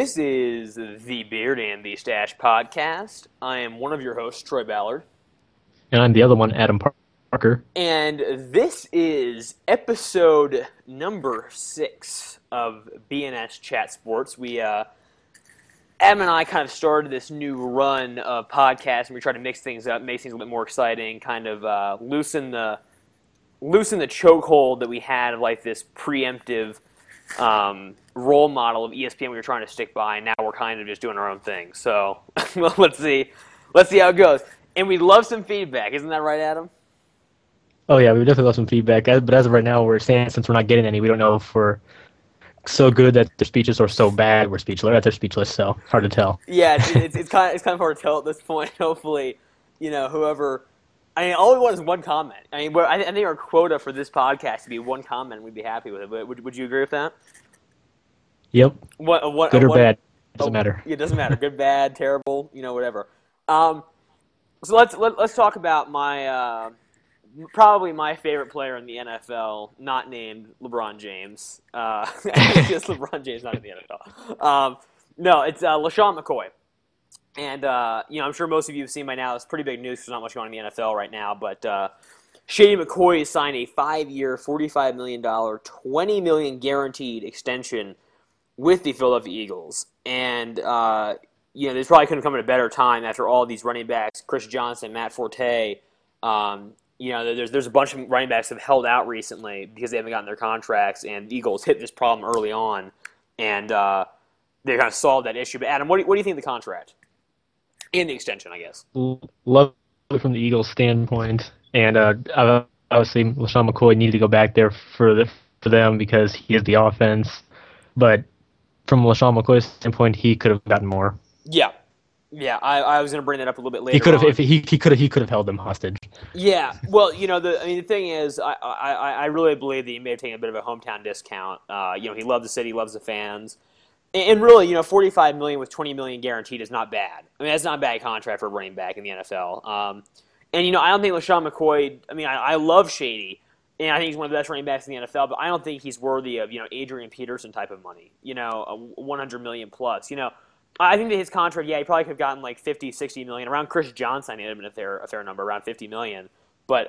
This is the Beard and the Stash podcast. I am one of your hosts, Troy Ballard. And I'm the other one, Adam Parker. And this is episode number 6 of BNS Chat Sports. Adam and I kind of started this new run of podcasts, and we tried to mix things up, make things a little bit more exciting, kind of loosen the chokehold that we had of like this preemptive role model of ESPN we were trying to stick by, and now we're kind of just doing our own thing. So let's see how it goes. And we'd love some feedback. Isn't that right, Adam? Oh, yeah, we definitely love some feedback. But as of right now, we're saying since we're not getting any, we don't know if we're so good that their speeches are so bad we're speechless, or that they're speechless, so hard to tell. Yeah, it's kind of hard to tell at this point. Hopefully, whoever... I mean, all we want is one comment. I mean, I think our quota for this podcast to be one comment, we'd be happy with it. But would you agree with that? Yep. Good or bad? Doesn't matter. It doesn't matter. Good, bad, terrible, whatever. So let's talk about my probably my favorite player in the NFL, not named LeBron James. Just LeBron James, not in the NFL. No, it's LeSean McCoy. And, I'm sure most of you have seen by now, it's pretty big news because there's not much going on in the NFL right now, but Shady McCoy signed a 5-year, $45 million, $20 million guaranteed extension with the Philadelphia Eagles. And, this probably couldn't come at a better time after all these running backs, Chris Johnson, Matt Forte. There's a bunch of running backs that have held out recently because they haven't gotten their contracts, and the Eagles hit this problem early on, and they kind of solved that issue. But, Adam, what do you think of the contract? And the extension, I guess. Love it from the Eagles' standpoint, and obviously LeSean McCoy needed to go back there for them because he is the offense. But from LeSean McCoy's standpoint, he could have gotten more. Yeah. I was going to bring that up a little bit later. He could have he could have held them hostage. Yeah, well, the thing is, I really believe that he may have taken a bit of a hometown discount. He loved the city, loves the fans. And really, $45 million with $20 million guaranteed is not bad. I mean, that's not a bad contract for a running back in the NFL. I don't think LeSean McCoy – I mean, I love Shady, and I think he's one of the best running backs in the NFL, but I don't think he's worthy of, Adrian Peterson type of money, $100 million plus. I think that his contract, he probably could have gotten like $50, $60 million. Around Chris Johnson, I mean, it would have been a fair number, around $50 million. But,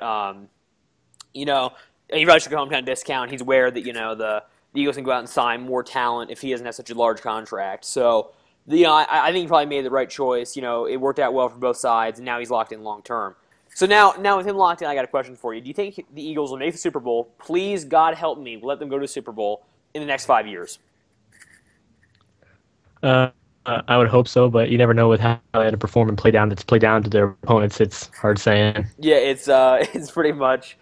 he probably should go hometown discount. He's aware that, the Eagles can go out and sign more talent if he doesn't have such a large contract. So, I think he probably made the right choice. It worked out well for both sides, and now he's locked in long term. So now with him locked in, I got a question for you. Do you think the Eagles will make the Super Bowl? Please, God help me, let them go to the Super Bowl in the next 5 years. I would hope so, but you never know with how they had to perform and play down to their opponents. It's hard saying. Yeah, it's pretty much.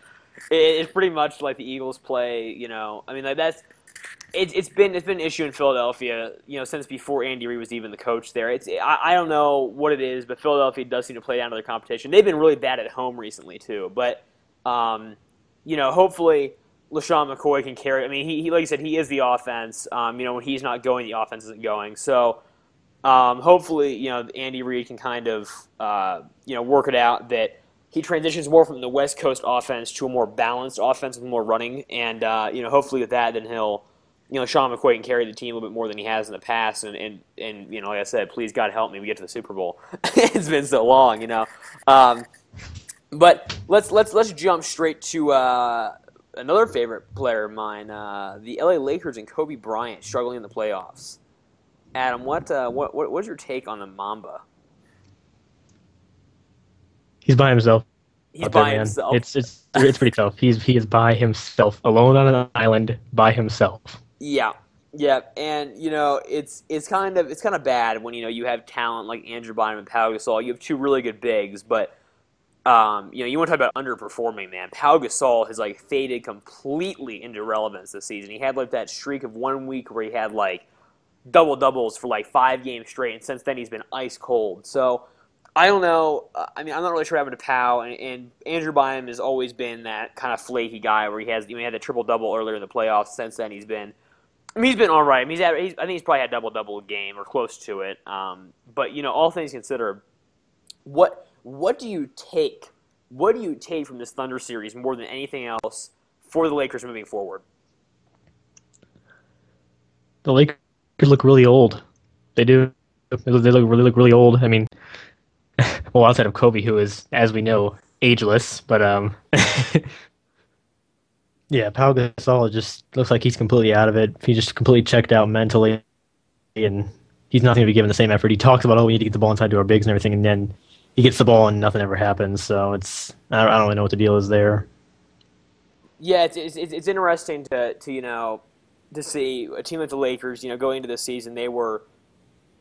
It's pretty much like the Eagles play. It's been an issue in Philadelphia, since before Andy Reid was even the coach there. I don't know what it is, but Philadelphia does seem to play down to their competition. They've been really bad at home recently too, but hopefully LeSean McCoy can carry. I mean, he like you said, he is the offense. When he's not going, the offense isn't going. So hopefully, Andy Reid can kind of work it out that he transitions more from the West Coast offense to a more balanced offense with more running, and hopefully with that, then he'll, Sean McCoy can carry the team a little bit more than he has in the past, and like I said, please God help me, we get to the Super Bowl. It's been so long, But let's jump straight to another favorite player of mine, the LA Lakers and Kobe Bryant struggling in the playoffs. Adam, what's your take on the Mamba? He's by himself. He's by himself. It's pretty tough. He is by himself, alone on an island by himself. Yeah, and it's kind of bad when you have talent like Andrew Bynum and Pau Gasol. You have two really good bigs, but you want to talk about underperforming, man. Pau Gasol has faded completely into irrelevance this season. He had that streak of 1 week where he had double doubles for 5 games straight, and since then he's been ice cold. So. I don't know. I mean, I'm not really sure what happened to Pau, and Andrew Bynum has always been that kind of flaky guy where he had the triple-double earlier in the playoffs. Since then, he's been all right. I mean, I think he's probably had double-double a game or close to it. But, all things considered, what do you take from this Thunder series more than anything else for the Lakers moving forward? The Lakers look really old. They do. They look really old. I mean, well, outside of Kobe, who is, as we know, ageless, but yeah, Pau Gasol just looks like he's completely out of it. He just completely checked out mentally, and he's not going to be given the same effort. He talks about, oh, we need to get the ball inside to our bigs and everything, and then he gets the ball and nothing ever happens. So it's I don't really know what the deal is there. Yeah, it's interesting to see a team like the Lakers. You know, going into this season, they were,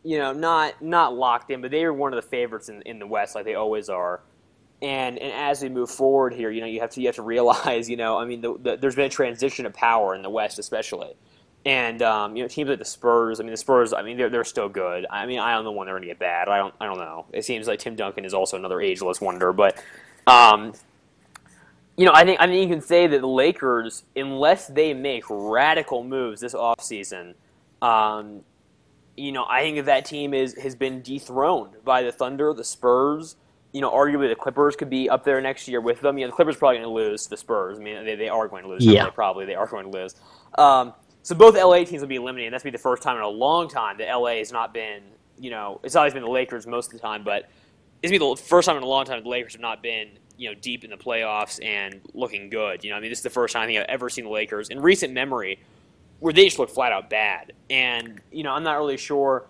you know, not locked in, but they were one of the favorites in the West, like they always are. And as we move forward here, you know, you have to realize, you know, I mean, there's been a transition of power in the West, especially. And you know, teams like the Spurs. I mean, they're still good. I mean, I don't know when they're going to get bad. I don't know. It seems like Tim Duncan is also another ageless wonder, but. You know, I mean, you can say that the Lakers, unless they make radical moves this offseason, you know, I think that team has been dethroned by the Thunder, the Spurs. You know, arguably the Clippers could be up there next year with them. You know, the Clippers are probably going to lose to the Spurs. I mean, they are going to lose. Yeah. Probably they are going to lose. So both LA teams will be eliminated. That's going to be the first time in a long time that LA has not been, you know, it's always been the Lakers most of the time, but it's going to be the first time in a long time the Lakers have not been, you know, deep in the playoffs and looking good. You know, I mean, this is the first time I think I've ever seen the Lakers in recent memory where they just look flat out bad. And, you know, I'm not really sure.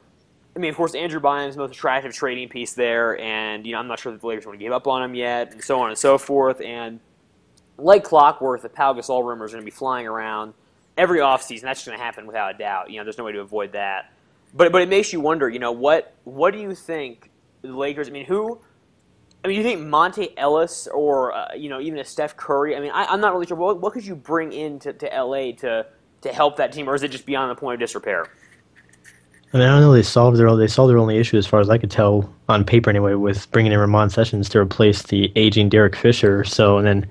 I mean, of course, Andrew Bynum's the most attractive trading piece there, and, you know, I'm not sure that the Lakers want to give up on him yet, and so on and so forth. And like clockwork, the Pau Gasol rumors are going to be flying around every offseason. That's just going to happen without a doubt. You know, there's no way to avoid that. But it makes you wonder, you know, what do you think the Lakers, I mean, who... I mean, you think Monte Ellis or, you know, even a Steph Curry? I mean, I'm not really sure. What could you bring in to L.A. to help that team, or is it just beyond the point of disrepair? I mean, I don't know. They solved their only issue, as far as I could tell, on paper anyway, with bringing in Ramon Sessions to replace the aging Derek Fisher. So, and then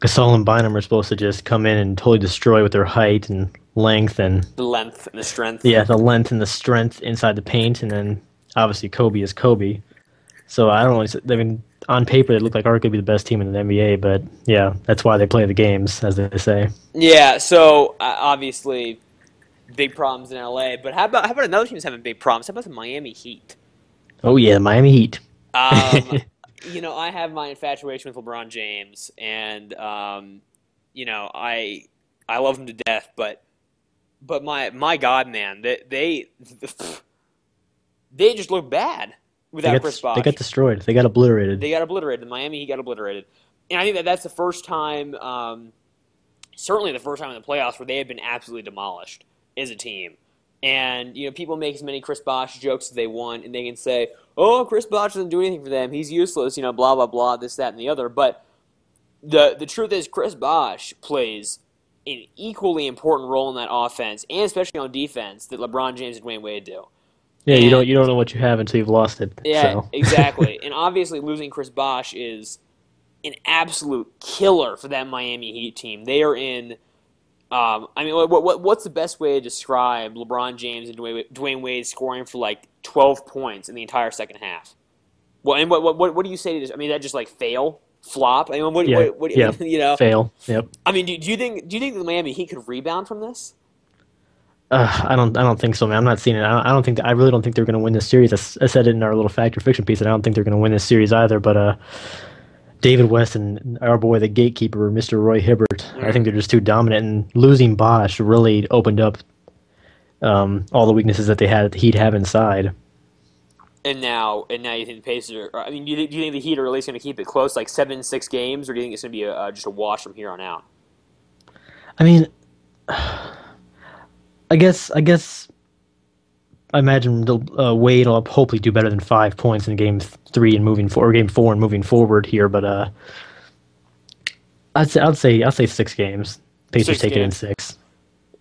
Gasol and Bynum are supposed to just come in and totally destroy with their height and length. And the length and the strength. Yeah, the length and the strength inside the paint. And then, obviously, Kobe is Kobe. So I don't really, I mean, on paper they look like arguably the best team in the NBA, but yeah, that's why they play the games, as they say. Yeah, so obviously big problems in LA, but how about another team that's having big problems? How about the Miami Heat? Oh yeah, the Miami Heat. You know, I have my infatuation with LeBron James, and you know, I love him to death, but my God, man, they just look bad. Without Chris Bosh. They got destroyed. They got obliterated. The Miami Heat got obliterated. And I think that's the first time, certainly the first time in the playoffs, where they have been absolutely demolished as a team. And, you know, people make as many Chris Bosh jokes as they want, and they can say, oh, Chris Bosh doesn't do anything for them. He's useless, you know, blah, blah, blah, this, that, and the other. But the truth is Chris Bosh plays an equally important role in that offense, and especially on defense, that LeBron James and Dwayne Wade do. Yeah, you don't know what you have until you've lost it. Yeah, so. Exactly. And obviously losing Chris Bosh is an absolute killer for that Miami Heat team. They are in I mean, what's the best way to describe LeBron James and Dwayne Wade scoring for like 12 points in the entire second half? Well, and what do you say to this? I mean, that just like fail, flop. I mean, what you know? Fail. Yep. I mean, do you think the Miami Heat could rebound from this? I don't think so, man. I'm not seeing it. I really don't think they're going to win this series. I said it in our little fact or fiction piece, and I don't think they're going to win this series either. But David West and our boy, the gatekeeper, Mr. Roy Hibbert, I think they're just too dominant. And losing Bosh really opened up all the weaknesses that the Heat have inside. And now you think the Pacers are? I mean, do you think the Heat are at least going to keep it close, like 7-6 games, or do you think it's going to be just a wash from here on out? I mean. I guess. I imagine Wade will hopefully do better than 5 points in Game 4 and moving forward here. But I'd say 6 games. Pacers take it in 6.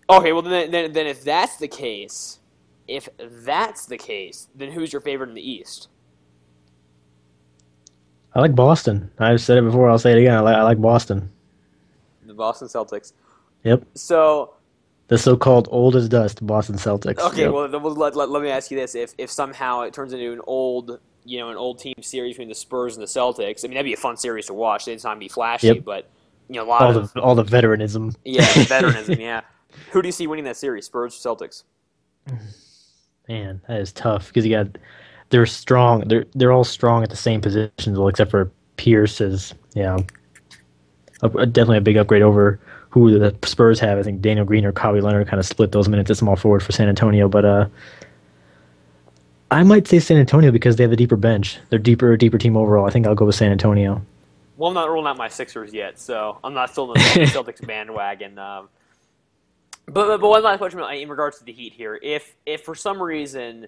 Okay, well then if that's the case, then who's your favorite in the East? I like Boston. I've said it before. I'll say it again. I like Boston. The Boston Celtics. Yep. So. The so-called old as dust Boston Celtics. Okay, yep. Well, let me ask you this: if somehow it turns into an old team series between the Spurs and the Celtics, I mean that'd be a fun series to watch. They'd not be flashy, yep. But you know, all the veteranism. Yeah, veteranism. Yeah. Who do you see winning that series, Spurs or Celtics? Man, that is tough because you got they're strong. They're all strong at the same positions, well, except for Pierce is, you know, definitely a big upgrade over who the Spurs have. I think Daniel Green or Kawhi Leonard kind of split those minutes at small forward for San Antonio, but I might say San Antonio because they have a deeper bench. They're deeper team overall. I think I'll go with San Antonio. Well, I'm not ruling out my Sixers yet, so I'm not still in the Celtics bandwagon. But one last question in regards to the Heat here. If for some reason,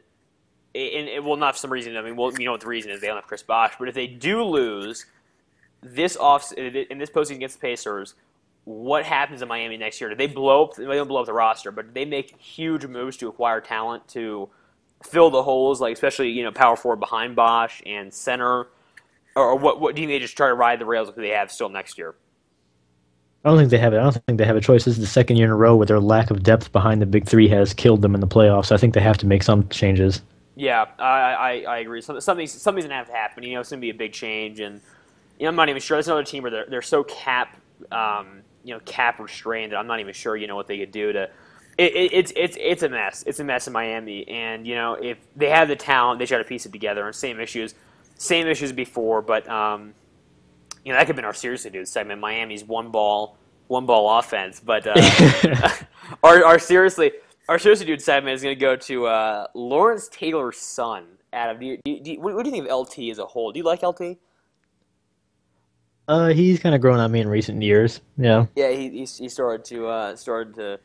not for some reason, I mean, well, you know what the reason is. They don't have Chris Bosh. But if they do lose in this postseason against the Pacers, what happens in Miami next year? Do they blow up? They don't blow up the roster, but do they make huge moves to acquire talent to fill the holes, like especially, you know, power forward behind Bosh and center? Or what do you think? They just try to ride the rails like they have still next year? I don't think they have it. I don't think they have a choice. This is the second year in a row where their lack of depth behind the big three has killed them in the playoffs. So I think they have to make some changes. Yeah, I agree. Something's gonna have to happen. You know, it's gonna be a big change, and you know, I'm not even sure. That's another team where they're so cap restrained that I'm not even sure what they could do to. It's a mess. It's a mess in Miami, and you know, if they have the talent, they try to piece it together. And same issues before, but. That could have been our seriously dude segment. Miami's one ball offense. But our seriously dude segment is going to go to Lawrence Taylor's son. Adam, what do you think of LT as a whole? Do you like LT? He's kind of grown on me in recent years. Yeah. Yeah, he started to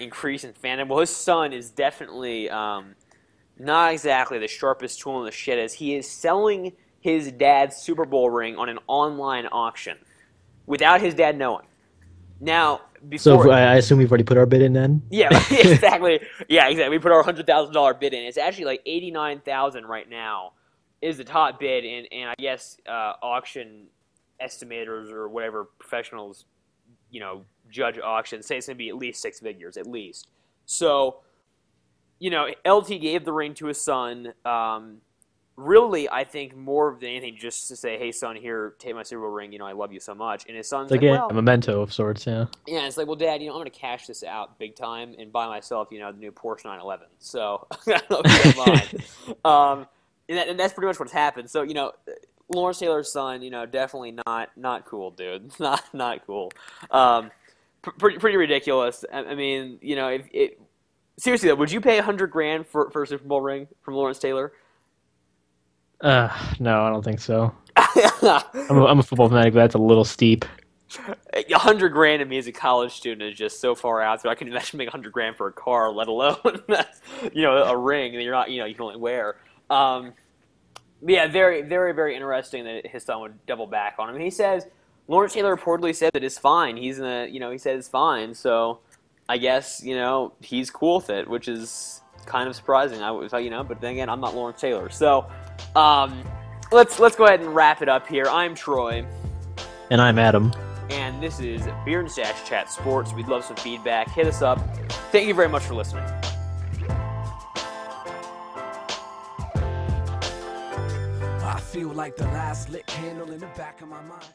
increase in fandom. Well, his son is definitely not exactly the sharpest tool in the shed, as he is selling his dad's Super Bowl ring on an online auction without his dad knowing. Now, before... So I assume we've already put our bid in then? Yeah, exactly. We put our $100,000 bid in. It's actually like $89,000 right now is the top bid, and I guess auction estimators or whatever professionals, judge auctions say it's going to be at least six figures, at least. So, LT gave the ring to his son, really, I think more than anything, just to say, "Hey, son, here, take my Super Bowl ring. I love you so much." And his son's like, "Well, a memento of sorts, yeah." Yeah, it's like, "Well, Dad, I'm going to cash this out big time and buy myself, the new Porsche 911." So, I love that line. And that's pretty much what's happened. So, Lawrence Taylor's son, definitely not cool, dude. Not cool. Pretty ridiculous. I mean, seriously though, would you pay $100,000 for a Super Bowl ring from Lawrence Taylor? No, I don't think so. I'm a football fanatic, but that's a little steep. $100,000 to me as a college student is just so far out there. I can imagine making $100,000 for a car, let alone a ring that you're not you can only wear. Yeah, very, very, very interesting that his son would double back on him. And he says Lawrence Taylor reportedly said that it's fine. He's gonna, he said it's fine. So I guess he's cool with it, which is kind of surprising. I was but then again, I'm not Lawrence Taylor, so. Let's go ahead and wrap it up here. I'm Troy. And I'm Adam. And this is Beer and Stash Chat Sports. We'd love some feedback. Hit us up. Thank you very much for listening. I feel like the last lick handle in the back of my mind.